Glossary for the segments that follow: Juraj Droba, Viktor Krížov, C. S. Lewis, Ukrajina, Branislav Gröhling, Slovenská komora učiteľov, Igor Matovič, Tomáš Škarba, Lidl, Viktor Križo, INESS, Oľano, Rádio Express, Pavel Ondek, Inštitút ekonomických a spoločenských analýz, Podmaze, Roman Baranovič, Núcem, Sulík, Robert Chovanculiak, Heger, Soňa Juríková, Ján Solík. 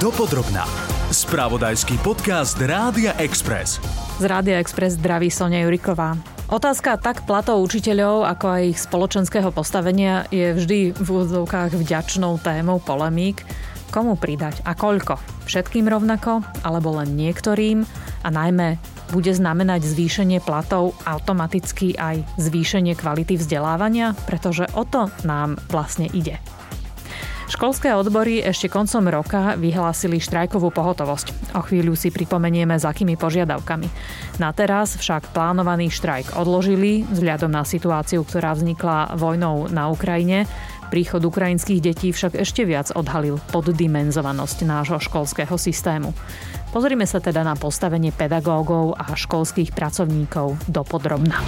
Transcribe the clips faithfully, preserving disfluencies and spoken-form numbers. Dopodrobna. Spravodajský podcast Rádia Express. Z Rádia Express zdraví Soňa Juríková. Otázka tak platov učiteľov, ako aj ich spoločenského postavenia je vždy v úvodzovkách vďačnou témou polemík. Komu pridať a koľko? Všetkým rovnako, alebo len niektorým? A najmä bude znamenať zvýšenie platov automaticky aj zvýšenie kvality vzdelávania, pretože o to nám vlastne ide. Školské odbory ešte koncom roka vyhlásili štrajkovú pohotovosť. O chvíľu si pripomenieme, s akými požiadavkami. Na teraz však plánovaný štrajk odložili vzhľadom na situáciu, ktorá vznikla vojnou na Ukrajine. Príchod ukrajinských detí však ešte viac odhalil poddimenzovanosť nášho školského systému. Pozrime sa teda na postavenie pedagógov a školských pracovníkov dopodrobna.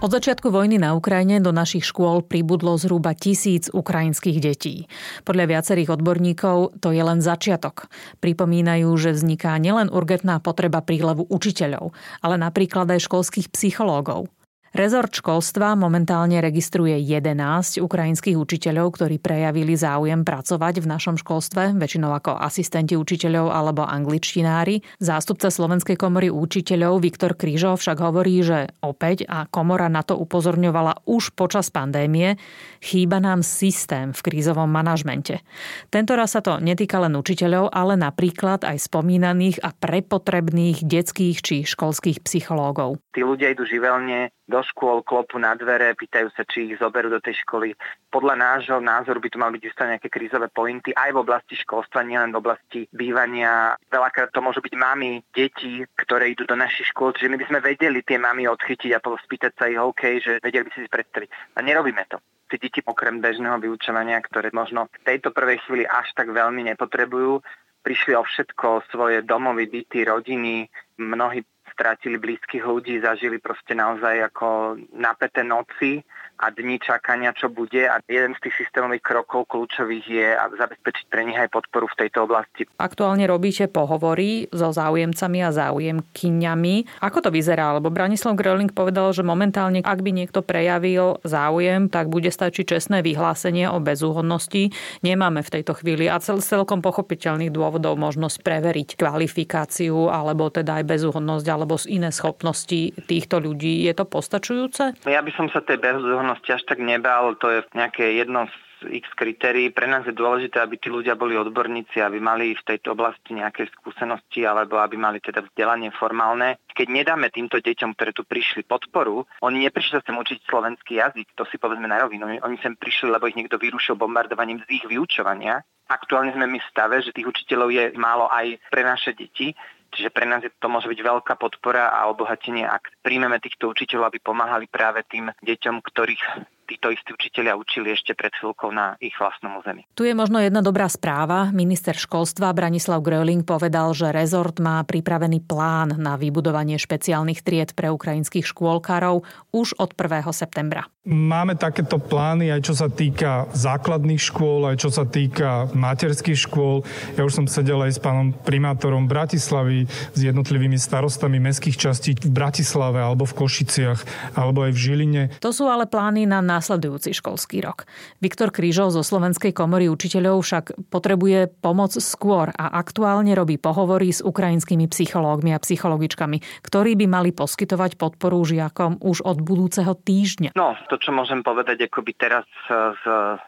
Od začiatku vojny na Ukrajine do našich škôl pribudlo zhruba tisíc ukrajinských detí. Podľa viacerých odborníkov to je len začiatok. Pripomínajú, že vzniká nielen urgentná potreba prílevu učiteľov, ale napríklad aj školských psychológov. Rezort školstva momentálne registruje jedenásť ukrajinských učiteľov, ktorí prejavili záujem pracovať v našom školstve, väčšinou ako asistenti učiteľov alebo angličtinári. Zástupca Slovenskej komory učiteľov Viktor Križo však hovorí, že opäť, a komora na to upozorňovala už počas pandémie, chýba nám systém v krízovom manažmente. Tentoraz sa to netýka len učiteľov, ale napríklad aj spomínaných a prepotrebných detských či školských psychológov. Tí ľudia idú živelne do škôl, klopu na dvere, pýtajú sa, či ich zoberú do tej školy. Podľa nášho názoru by tu mali byť isté nejaké krízové pointy aj v oblasti školstva, nielen v oblasti bývania. Veľakrát to môžu byť mami detí, ktoré idú do našich škôl, čiže my by sme vedeli tie mami odchytiť a spýtať sa ich, OK, že vedeli by si si predstaviť. A nerobíme to. Tie deti okrem bežného vyučovania, ktoré možno v tejto prvej chvíli až tak veľmi nepotrebujú, prišli o všetko, svoje domovy, byty, rodiny, mnohí strátili blízkych ľudí, zažili proste naozaj ako napäté noci a dni čakania, čo bude. A jeden z tých systémových krokov kľúčových je zabezpečiť pre nich aj podporu v tejto oblasti. Aktuálne robíte pohovory so záujemcami a záujemkyňami. Ako to vyzerá? Lebo Branislav Gröhling povedal, že momentálne, ak by niekto prejavil záujem, tak bude stačiť čestné vyhlásenie o bezúhodnosti. Nemáme v tejto chvíli a cel, celkom pochopiteľných dôvodov možnosť preveriť kvalifikáciu alebo teda aj bezúhodnosť alebo alebo z iné schopnosti týchto ľudí. Je to postačujúce? Ja by som sa tej bezúhonnosti až tak nebal. To je nejaké jedno z x kritérií. Pre nás je dôležité, aby tí ľudia boli odborníci, aby mali v tejto oblasti nejaké skúsenosti alebo aby mali teda vzdelanie formálne. Keď nedáme týmto deťom, ktoré tu prišli, podporu, oni neprišli sa sem učiť slovenský jazyk, to si povedzme na rovinu. Oni sem prišli, lebo ich niekto vyrušil bombardovaním z ich vyučovania. Aktuálne sme my v stave, že tých učiteľov je málo aj pre naše deti. Čiže pre nás to môže byť veľká podpora a obohatenie, ak príjmeme týchto učiteľov, aby pomáhali práve tým deťom, ktorých títo istí učitelia učili ešte pred chvíľkou na ich vlastnom území. Tu je možno jedna dobrá správa. Minister školstva Branislav Gröhling povedal, že rezort má pripravený plán na vybudovanie špeciálnych tried pre ukrajinských škôlkarov už od prvého septembra. Máme takéto plány aj čo sa týka základných škôl, aj čo sa týka materských škôl. Ja už som sedel aj s pánom primátorom Bratislavy, s jednotlivými starostami mestských častí v Bratislave alebo v Košiciach alebo aj v Žiline. To sú ale plány na následujúci školský rok. Viktor Krížov zo Slovenskej komory učiteľov však potrebuje pomoc skôr a aktuálne robí pohovory s ukrajinskými psychológmi a psychologičkami, ktorí by mali poskytovať podporu žiakom už od budúceho týždňa. No, to, čo môžem povedať, akoby teraz z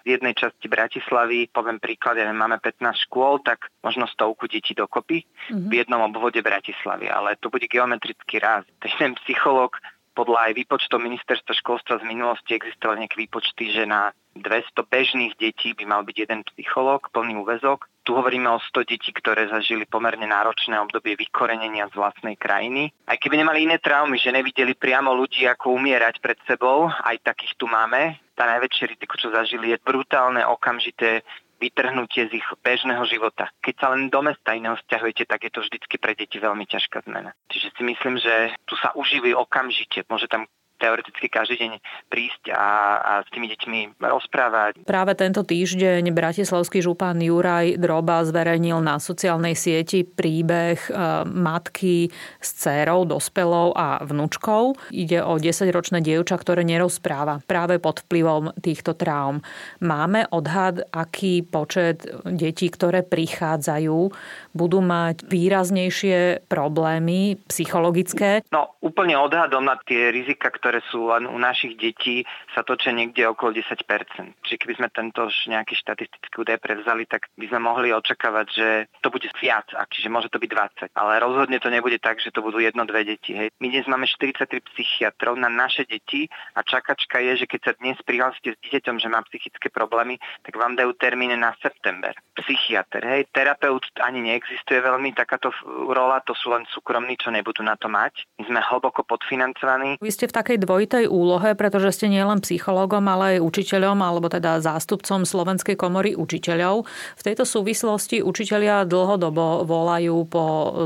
jednej časti Bratislavy, poviem príklad, ja máme pätnásť škôl, tak možno stovku detí dokopy mm-hmm. v jednom obvode Bratislavy, ale to bude geometrický ráz. Ten psychológ podľa aj výpočtov ministerstva školstva z minulosti existovali nejaké výpočty, že na dvesto bežných detí by mal byť jeden psychológ, plný úväzok. Tu hovoríme o sto detí, ktoré zažili pomerne náročné obdobie vykorenenia z vlastnej krajiny. Aj keby nemali iné traumy, že nevideli priamo ľudí, ako umierať pred sebou, aj takých tu máme. Tá najväčšie riziko, čo zažili, je brutálne okamžité vytrhnutie z ich bežného života. Keď sa len do mesta iného sťahujete, tak je to vždycky pre deti veľmi ťažká zmena. Čiže si myslím, že tu sa uživí okamžite. Môže tam teoreticky každý deň prísť a, a s tými deťmi rozprávať. Práve tento týždeň bratislavský župan Juraj Droba zverejnil na sociálnej sieti príbeh matky s dcérou, dospelou a vnúčkou. Ide o desaťročné dievča, ktoré nerozpráva práve pod vplyvom týchto traum. Máme odhad, aký počet detí, ktoré prichádzajú, budú mať výraznejšie problémy psychologické? No, úplne odhadom na tie rizika, ktoré sú len u našich detí, sa točia niekde okolo desať percent. Čiže keby sme tento nejaký štatistický údaj prevzali, tak by sme mohli očakávať, že to bude viac, čiže môže to byť dvadsať. Ale rozhodne to nebude tak, že to budú jedno, dve deti. Hej. My dnes máme štyridsaťtri psychiatrov na naše deti a čakačka je, že keď sa dnes prihlásite s dieťaťom, že má psychické problémy, tak vám dajú termín na september. Psychiatr, hej, terapeut ani neexistuje veľmi, takáto rola, to sú len súkromní, čo nebudú na to mať. My sme hlboko podfinancovaní. Vy ste v takej dvojitej úlohe, pretože ste nielen psychológom, ale aj učiteľom, alebo teda zástupcom Slovenskej komory učiteľov. V tejto súvislosti učitelia dlhodobo volajú po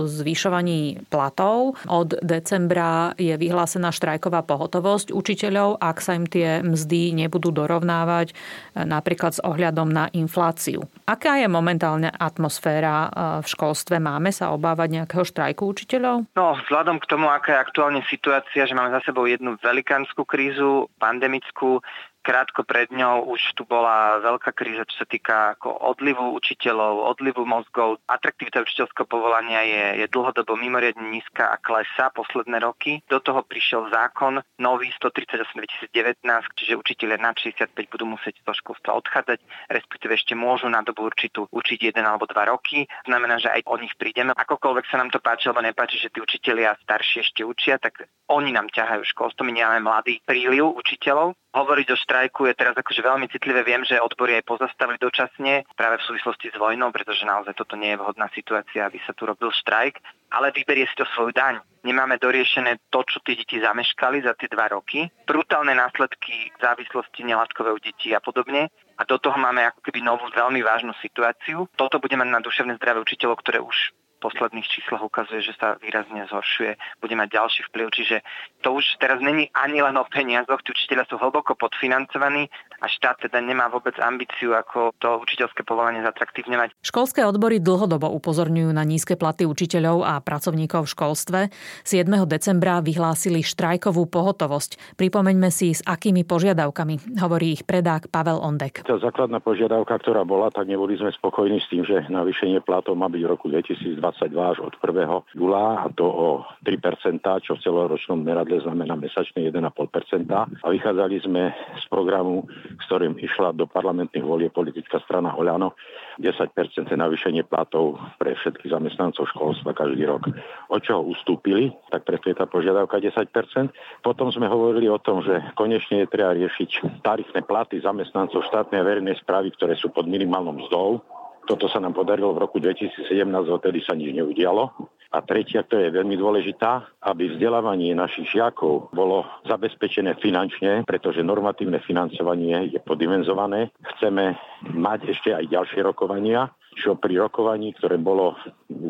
zvyšovaní platov. Od decembra je vyhlásená štrajková pohotovosť učiteľov, ak sa im tie mzdy nebudú dorovnávať, napríklad s ohľadom na infláciu. Aká je momentálne atmosféra v školstve? Máme sa obávať nejakého štrajku učiteľov? No, vzhľadom k tomu, aká je aktuálne situácia, že máme za sebou jednu velikánsku krízu, pandemickú, krátko pred ňou už tu bola veľká kríza, čo sa týka ako odlivu učiteľov, odlivu mozgov. Atraktivita učiteľského povolania je, je dlhodobo mimoriadne nízka a klesá posledné roky. Do toho prišiel zákon nový stotridsaťosem dvetisícdevätnásť, čiže učitelia nad šesťdesiatpäť budú musieť zo školstva odchádzať, respektíve ešte môžu na dobu určitú učiť jeden alebo dva roky. Znamená, že aj o nich prídeme. Akokoľvek sa nám to páči alebo nepáči, že tí učitelia starší ešte učia, tak oni nám ťahajú školstvo, my nemáme mladý príliv učiteľov. Hovoriť o štrajku je teraz akože veľmi citlivé. Viem, že odbory aj pozastavili dočasne práve v súvislosti s vojnou, pretože naozaj toto nie je vhodná situácia, aby sa tu robil štrajk, ale vyberie si to svoju daň. Nemáme doriešené to, čo tie deti zameškali za tie dva roky. Brutálne následky závislosti nelátkovej u detí a podobne. A do toho máme ako keby novú veľmi vážnu situáciu. Toto bude mať na duševné zdravie učiteľov, ktoré už v posledných číslach ukazuje, že sa výrazne zhoršuje, bude mať ďalší vplyv, čiže to už teraz není ani len o peniazoch, tí učitelia sú hlboko podfinancovaní a štát teda nemá vôbec ambíciu ako to učiteľské povolanie zatraktívňovať. Školské odbory dlhodobo upozorňujú na nízke platy učiteľov a pracovníkov v školstve. siedmeho decembra vyhlásili štrajkovú pohotovosť. Pripomeňme si, s akými požiadavkami, hovorí ich predák Pavel Ondek. Tá základná požiadavka, ktorá bola, tak neboli sme spokojní s tým, že navýšenie platov má byť v roku dvetisícdvadsaťdva až od prvého júla, a to o tri percentá, čo v celoročnom meradle znamená mesačne jeden a pol percenta. A vychádzali sme z programu, s ktorým išla do parlamentných volieb politická strana Oľano, desať percent navýšenie platov pre všetkých zamestnancov školstva každý rok. Od čoho ustúpili, tak preto je tá požiadavka desať percent. Potom sme hovorili o tom, že konečne je treba riešiť tarifné platy zamestnancov štátnej a verejnej správy, ktoré sú pod minimálnou mzdou. Toto sa nám podarilo v roku dvetisícsedemnásť, odtedy sa nič neudialo. A tretia, ktorá je veľmi dôležitá, aby vzdelávanie našich žiakov bolo zabezpečené finančne, pretože normatívne financovanie je podimenzované. Chceme mať ešte aj ďalšie rokovania, čo pri rokovaní, ktoré bolo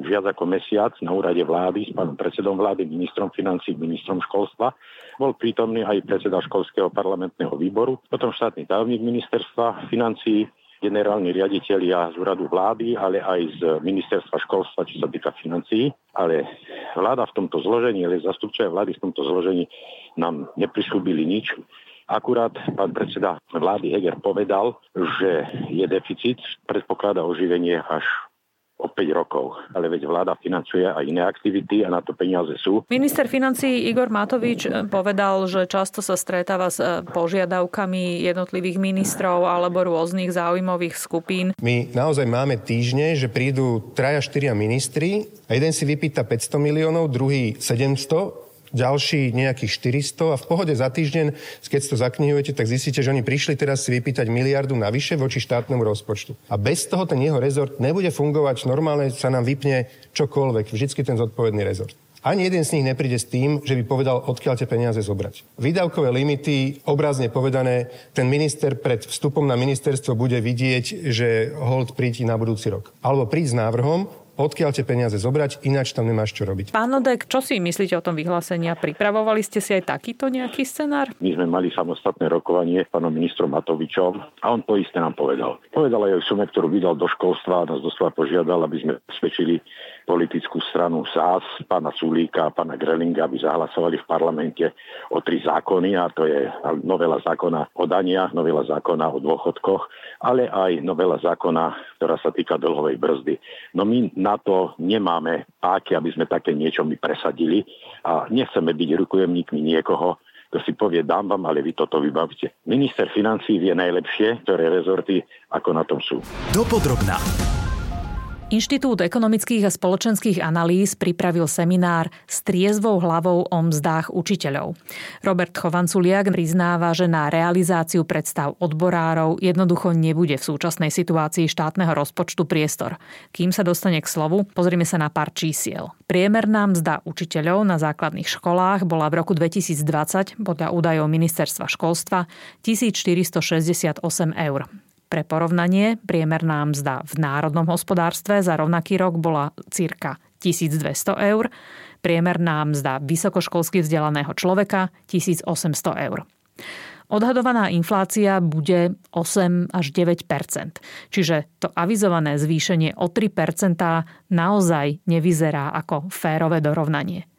viac ako mesiac na úrade vlády s pánom predsedom vlády, ministrom financií, ministrom školstva, bol prítomný aj predseda školského parlamentného výboru, potom štátny tajomník ministerstva financií, generálni riaditelia z úradu vlády, ale aj z ministerstva školstva, čo sa týka financií. Ale vláda v tomto zložení, ale zastupcovia vlády v tomto zložení nám neprislúbili nič. Akurát pán predseda vlády Heger povedal, že je deficit, predpokladá oživenie až o päť rokov. Ale veď vláda financuje aj iné aktivity a na to peniaze sú. Minister financií Igor Matovič povedal, že často sa stretáva s požiadavkami jednotlivých ministrov alebo rôznych záujmových skupín. My naozaj máme týždne, že prídu traja štyria ministri a jeden si vypýta päťsto miliónov, druhý sedemsto, ďalší nejakých štyristo a v pohode za týždeň, keď to zaknihujete, tak zistíte, že oni prišli teraz si vypýtať miliardu navyše voči štátnemu rozpočtu. A bez toho ten jeho rezort nebude fungovať, normálne sa nám vypne čokoľvek, vždycky ten zodpovedný rezort. Ani jeden z nich nepríde s tým, že by povedal, odkiaľ tie peniaze zobrať. Výdavkové limity, obrazne povedané, ten minister pred vstupom na ministerstvo bude vidieť, že hold príde na budúci rok. Alebo príde s návrhom, odkiaľ tie peniaze zobrať, ináč tam nemáš čo robiť. Pán Ondek, čo si myslíte o tom vyhlásení? Pripravovali ste si aj takýto nejaký scenár? My sme mali samostatné rokovanie s pánom ministrom Matovičom a on to isté nám povedal. Povedal aj o sume, ktorú vydal do školstva, nás doslova požiadal, aby sme presvedčili politickú stranu es á es, pána Sulíka a pána Gröhlinga, aby zahlasovali v parlamente o tri zákony, a to je novela zákona o daniach, novela zákona o dôchodkoch, ale aj novela zákona, ktorá sa týka dlhovej brzdy. No my na to nemáme páky, aby sme také niečo my presadili a nechceme byť rukojemníkmi niekoho, to si povie, dám vám, ale vy toto vybavíte. Minister financií vie najlepšie, ktoré rezorty ako na tom sú. Dopodrobná. Inštitút ekonomických a spoločenských analýz pripravil seminár S triezvou hlavou o mzdách učiteľov. Robert Chovanculiak priznáva, že na realizáciu predstav odborárov jednoducho nebude v súčasnej situácii štátneho rozpočtu priestor. Kým sa dostane k slovu, pozrime sa na pár čísiel. Priemerná mzda učiteľov na základných školách bola v roku dvetisícdvadsať podľa údajov ministerstva školstva tisícštyristošesťdesiatosem eur. Pre porovnanie, priemerná mzda v národnom hospodárstve za rovnaký rok bola cirka tisícdvesto eur, priemerná mzda vysokoškolsky vzdelaného človeka tisícosemsto eur. Odhadovaná inflácia bude osem až deväť percent, čiže to avizované zvýšenie o tri percentá naozaj nevyzerá ako férové dorovnanie.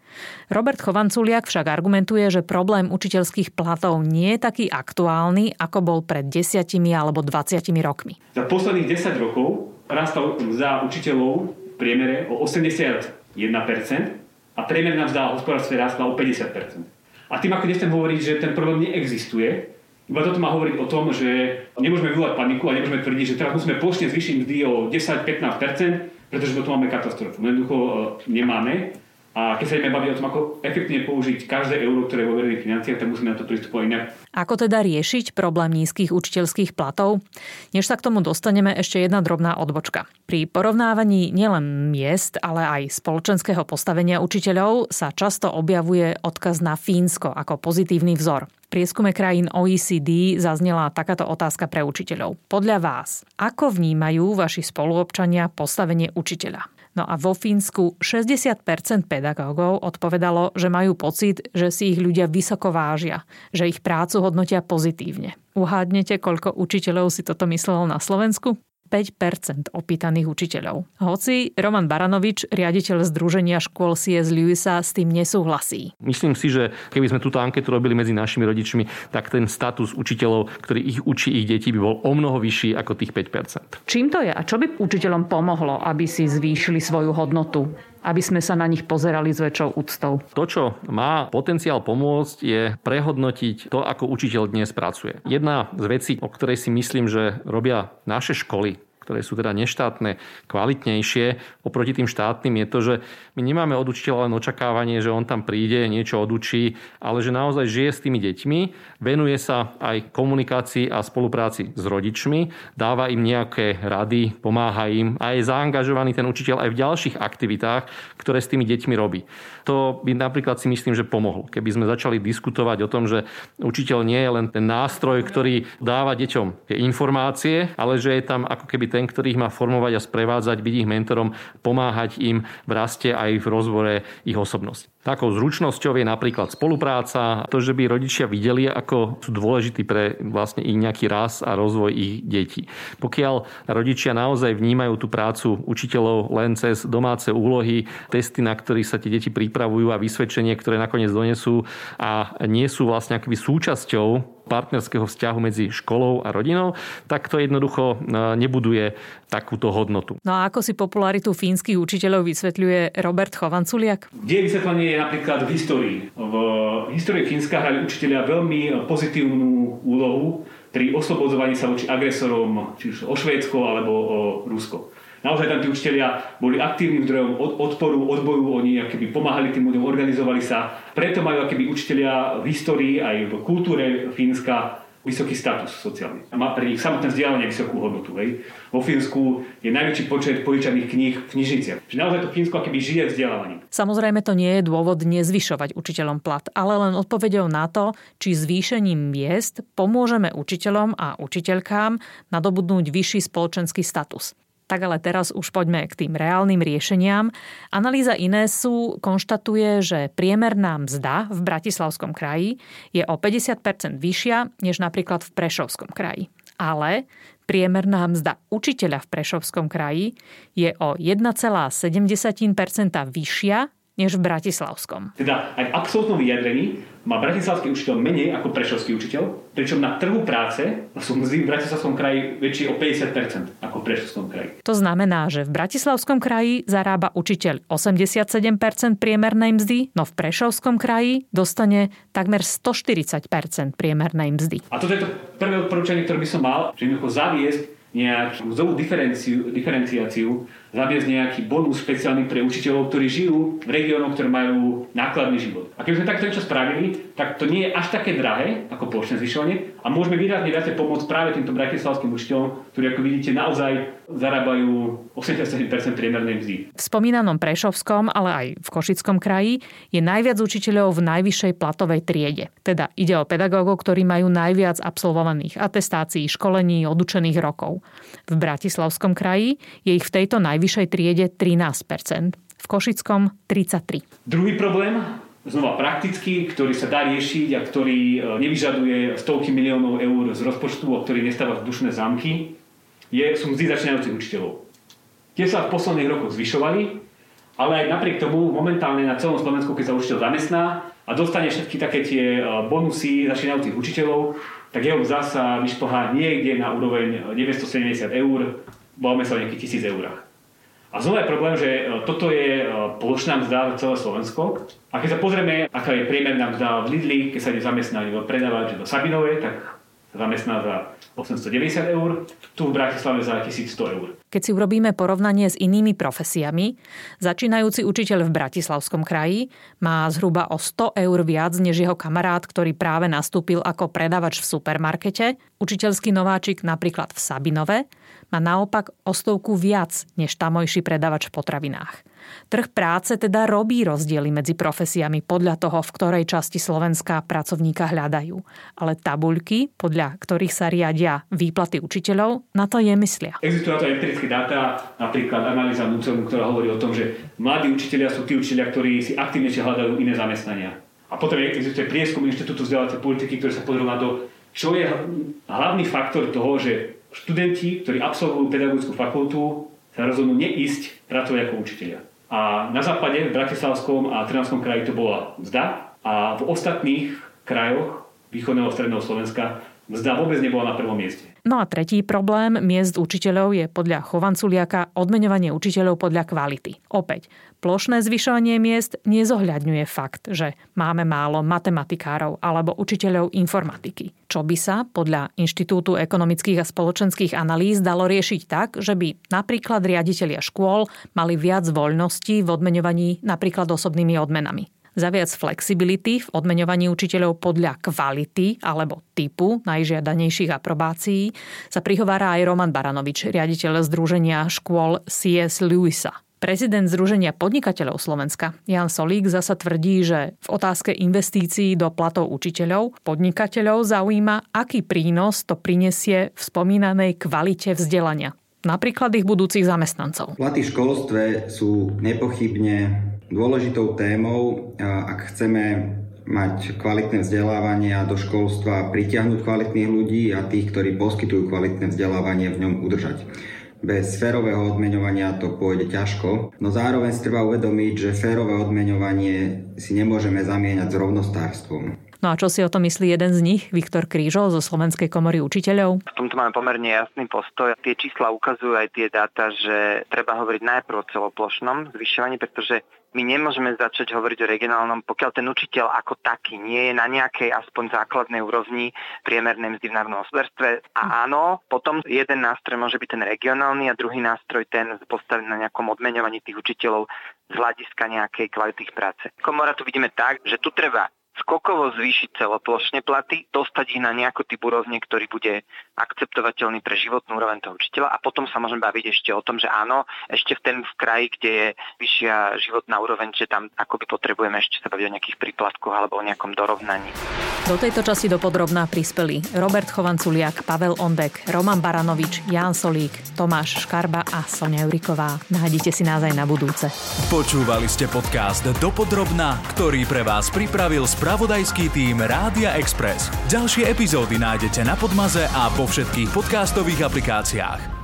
Robert Chovanculiak však argumentuje, že problém učiteľských platov nie je taký aktuálny, ako bol pred desiatimi alebo dvaciatimi rokmi. Za posledných desať rokov rastol za učiteľov v priemere o osemdesiatjeden percent a priemerná mzda v hospodárstve rástla o päťdesiat percent. A tým, ako nechcem hovoriť, že ten problém neexistuje, iba toto má hovoriť o tom, že nemôžeme vyvolať paniku a nemôžeme tvrdiť, že teraz musíme plošne zvýšiť mzdy o desať až pätnásť percent, pretože potom máme katastrofu. Jednoducho nemáme. A keď sa ideme baviť o tom, ako efektívne použiť každé euro, ktoré je vo verejných financiách, tak musíme na to pristupovať inak. Ako teda riešiť problém nízkych učiteľských platov? Než sa k tomu dostaneme, ešte jedna drobná odbočka. Pri porovnávaní nielen miest, ale aj spoločenského postavenia učiteľov sa často objavuje odkaz na Fínsko ako pozitívny vzor. V prieskume krajín ó é cé dé zaznela takáto otázka pre učiteľov. Podľa vás, ako vnímajú vaši spoluobčania postavenie učiteľa? No a vo Fínsku šesťdesiat percent pedagógov odpovedalo, že majú pocit, že si ich ľudia vysoko vážia, že ich prácu hodnotia pozitívne. Uhádnete, koľko učiteľov si toto myslelo na Slovensku? päť percent opýtaných učiteľov. Hoci Roman Baranovič, riaditeľ Združenia škôl C S Lewisa, s tým nesúhlasí. Myslím si, že keby sme túto anketu robili medzi našimi rodičmi, tak ten status učiteľov, ktorý ich učí ich deti, by bol o mnoho vyšší ako tých päť percent. Čím to je? A čo by učiteľom pomohlo, aby si zvýšili svoju hodnotu? Aby sme sa na nich pozerali s väčšou úctou. To, čo má potenciál pomôcť, je prehodnotiť to, ako učiteľ dnes pracuje. Jedna z vecí, o ktorej si myslím, že robia naše školy, ktoré sú teda neštátne, kvalitnejšie oproti tým štátnym, je to, že my nemáme od učiteľa len očakávanie, že on tam príde, niečo odučí, ale že naozaj žije s tými deťmi, venuje sa aj komunikácii a spolupráci s rodičmi, dáva im nejaké rady, pomáha im a je zaangažovaný ten učiteľ aj v ďalších aktivitách, ktoré s tými deťmi robí. To by napríklad si myslím, že pomohlo. Keby sme začali diskutovať o tom, že učiteľ nie je len ten nástroj, ktorý dáva deťom informácie, ale že je tam ako keby ten, ktorý ich má formovať a sprevádzať, byť ich mentorom, pomáhať im v raste aj v rozvore ich osobnosti. Takou zručnosťou je napríklad spolupráca, to, že by rodičia videli, ako sú dôležití pre vlastne ich nejaký rast a rozvoj ich detí. Pokiaľ rodičia naozaj vnímajú tú prácu učiteľov len cez domáce úlohy, testy, na ktorých sa tie deti pripravujú a vysvedčenie, ktoré nakoniec donesú a nie sú vlastne akoby súčasťou partnerského vzťahu medzi školou a rodinou, tak to jednoducho nebuduje takúto hodnotu. No a ako si popularitu fínskych učiteľov vysvetľuje Robert Chovanculiak? Jej vysvetlenie je napríklad v histórii. V histórii Fínska hrali učiteľia veľmi pozitívnu úlohu pri oslobodzovaní sa voči agresorom, či už o Švédsko alebo o Rusko. Naozaj tam tí učiteľia boli aktívnym zdrojom odporu, odboju, oni akoby pomáhali tým ľuďom, organizovali sa. Preto majú akoby učiteľia v histórii aj v kultúre Fínska vysoký status sociálny. Má pre nich samotné vzdelávanie vysokú hodnotu. Hej. Vo Fínsku je najväčší počet požičaných kníh v knižniciach. Čiže naozaj to Fínsko akoby žije vzdelávaním. Samozrejme to nie je dôvod nezvyšovať učiteľom plat, ale len odpoveďou na to, či zvýšením miest pomôžeme učiteľom a učiteľkám nadobudnúť vyšší spoločenský status. Tak ale teraz už poďme k tým reálnym riešeniam. Analýza INESSu konštatuje, že priemerná mzda v Bratislavskom kraji je o päťdesiat percent vyššia než napríklad v Prešovskom kraji. Ale priemerná mzda učiteľa v Prešovskom kraji je o jedna celá sedem percent vyššia než v Bratislavskom. Teda aj v absolútnom vyjadrení má bratislavský učiteľ menej ako prešovský učiteľ, pričom na trhu práce sú mzdy v Bratislavskom kraji väčšie o päťdesiat percent ako v Prešovskom kraji. To znamená, že v Bratislavskom kraji zarába učiteľ osemdesiatsedem percent priemernej mzdy, no v Prešovskom kraji dostane takmer stoštyridsať percent priemernej mzdy. A toto je to prvé odporúčanie, ktoré by som mal, že jednoducho zaviesť nejakú mzdovú diferenciu, diferenciáciu, zaviesť nejaký bonus špeciálny pre učiteľov, ktorí žijú v regiónoch, ktoré majú nákladný život. A keby sme takto niečo spravili, tak to nie je až také drahé ako plošné zvyšovanie a môžeme výrazne viac pomôcť práve týmto bratislavským učiteľom, ktorí, ako vidíte, naozaj zarábajú osemdesiatsedem percent priemernej mzdy. V spomínanom Prešovskom, ale aj v Košickom kraji je najviac učiteľov v najvyššej platovej triede. Teda ide o pedagógov, ktorí majú najviac absolvovaných atestácií, školení, odučených rokov. V Bratislavskom kraji je ich v tejto najvyššej triede trinásť percent, v Košickom tridsaťtri percent. Druhý problém, znova prakticky, ktorý sa dá riešiť a ktorý nevyžaduje stovky miliónov eur z rozpočtu, o ktorý nestáva vzdušné zámky, je, sú mzdy začínajúcich učiteľov. Tie sa v posledných rokoch zvyšovali, ale aj napriek tomu momentálne na celom Slovensku, keď sa učiteľ zamestná a dostane všetky také tie bonusy začínajúcich učiteľov, tak jeho mzda sa vyšplhá niekde na úroveň deväťstosedemdesiat eur, bavíme sa o nejakých tisíc eurách. A znova je problém, že toto je plošná mzda v celé Slovensko. A keď sa pozrieme, aká je priemerná mzda v Lidli, keď sa ide zamestnať predávať do Sabinovej, tak sa zamestná za osemstodeväťdesiat eur, tu v Bratislave za tisícsto eur. Keď si urobíme porovnanie s inými profesiami, začínajúci učiteľ v Bratislavskom kraji má zhruba o sto eur viac než jeho kamarát, ktorý práve nastúpil ako predávač v supermarkete. Učiteľský nováčik napríklad v Sabinove má naopak o stovku viac než tamojší predávač v potravinách. Trh práce teda robí rozdiely medzi profesiami podľa toho, v ktorej časti Slovenska pracovníka hľadajú. Ale tabuľky, podľa ktorých sa riadia výplaty učiteľov, na to je myslia. Existujú na to empirické dáta, napríklad analýza Núcemu, ktorá hovorí o tom, že mladí učitelia sú tí učitelia, ktorí si aktívnejšie hľadajú iné zamestnania. A potom existuje prieskum Inštitútu vzdelávacej politiky, ktorý sa pozrel na to, čo je hlavný faktor toho, že študenti, ktorí absolvujú pedagogickú fakultu, sa rozhodnú neísť pracovať ako učitelia. A na západe, v Bratislavskom a Trnavskom kraji to bola mzda a v ostatných krajoch východného a stredného Slovenska mzda vôbec nebola na prvom mieste. No a tretí problém miest učiteľov je podľa Chovanculiaka odmeňovanie učiteľov podľa kvality. Opäť, plošné zvyšovanie miest nezohľadňuje fakt, že máme málo matematikárov alebo učiteľov informatiky. Čo by sa podľa Inštitútu ekonomických a spoločenských analýz dalo riešiť tak, že by napríklad riaditelia škôl mali viac voľností v odmeňovaní napríklad osobnými odmenami. Zaviac flexibility v odmeňovaní učiteľov podľa kvality alebo typu najžiadanejších aprobácií sa prihovára aj Roman Baranovič, riaditeľ Združenia škôl C S Lewisa. Prezident Združenia podnikateľov Slovenska Ján Solík zasa tvrdí, že v otázke investícií do platov učiteľov podnikateľov zaujíma, aký prínos to prinesie v spomínanej kvalite vzdelania, napríklad ich budúcich zamestnancov. Platy v školstve sú nepochybne dôležitou témou, ak chceme mať kvalitné vzdelávanie a do školstva pritiahnuť kvalitných ľudí a tých, ktorí poskytujú kvalitné vzdelávanie, v ňom udržať. Bez férového odmeňovania to pôjde ťažko, no zároveň si treba uvedomiť, že férové odmeňovanie si nemôžeme zamieňať s rovnostárstvom. No a čo si o to myslí jeden z nich, Viktor Križo zo Slovenskej komory učiteľov? V tomto máme pomerne jasný postoj. Tie čísla ukazujú aj tie dáta, že treba hovoriť najprv o celoplošnom zvyšovaní, pretože my nemôžeme začať hovoriť o regionálnom, pokiaľ ten učiteľ ako taký nie je na nejakej aspoň základnej úrovni priemernej mzdy v národnom hospodárstve. A áno, potom jeden nástroj môže byť ten regionálny a druhý nástroj ten postavený na nejakom odmeňovaní tých učiteľov z hľadiska nejakej kvality práce. Komora tu vidíme tak, že tu treba skokovo zvýšiť celoplošne platy, dostať ich na nejakú typ úrovne, ktorý bude akceptovateľný pre životnú úroveň toho učiteľa a potom sa môžeme baviť ešte o tom, že áno, ešte v ten v kraji, kde je vyššia životná úroveň, že tam akoby potrebujeme ešte sa baviť o nejakých príplatkoch alebo o nejakom dorovnaní. Do tejto časti dopodrobná prispeli Robert Chovanculiak, Pavel Ondek, Roman Baranovič, Ján Solík, Tomáš Škarba a Soňa Juríková. Nájdete si nás aj na budúce. Počúvali ste podcast Dopodrobná, ktorý pre vás pripravil spravodajský tím Rádia Express. Ďalšie epizódy nájdete na Podmaze a vo všetkých podcastových aplikáciách.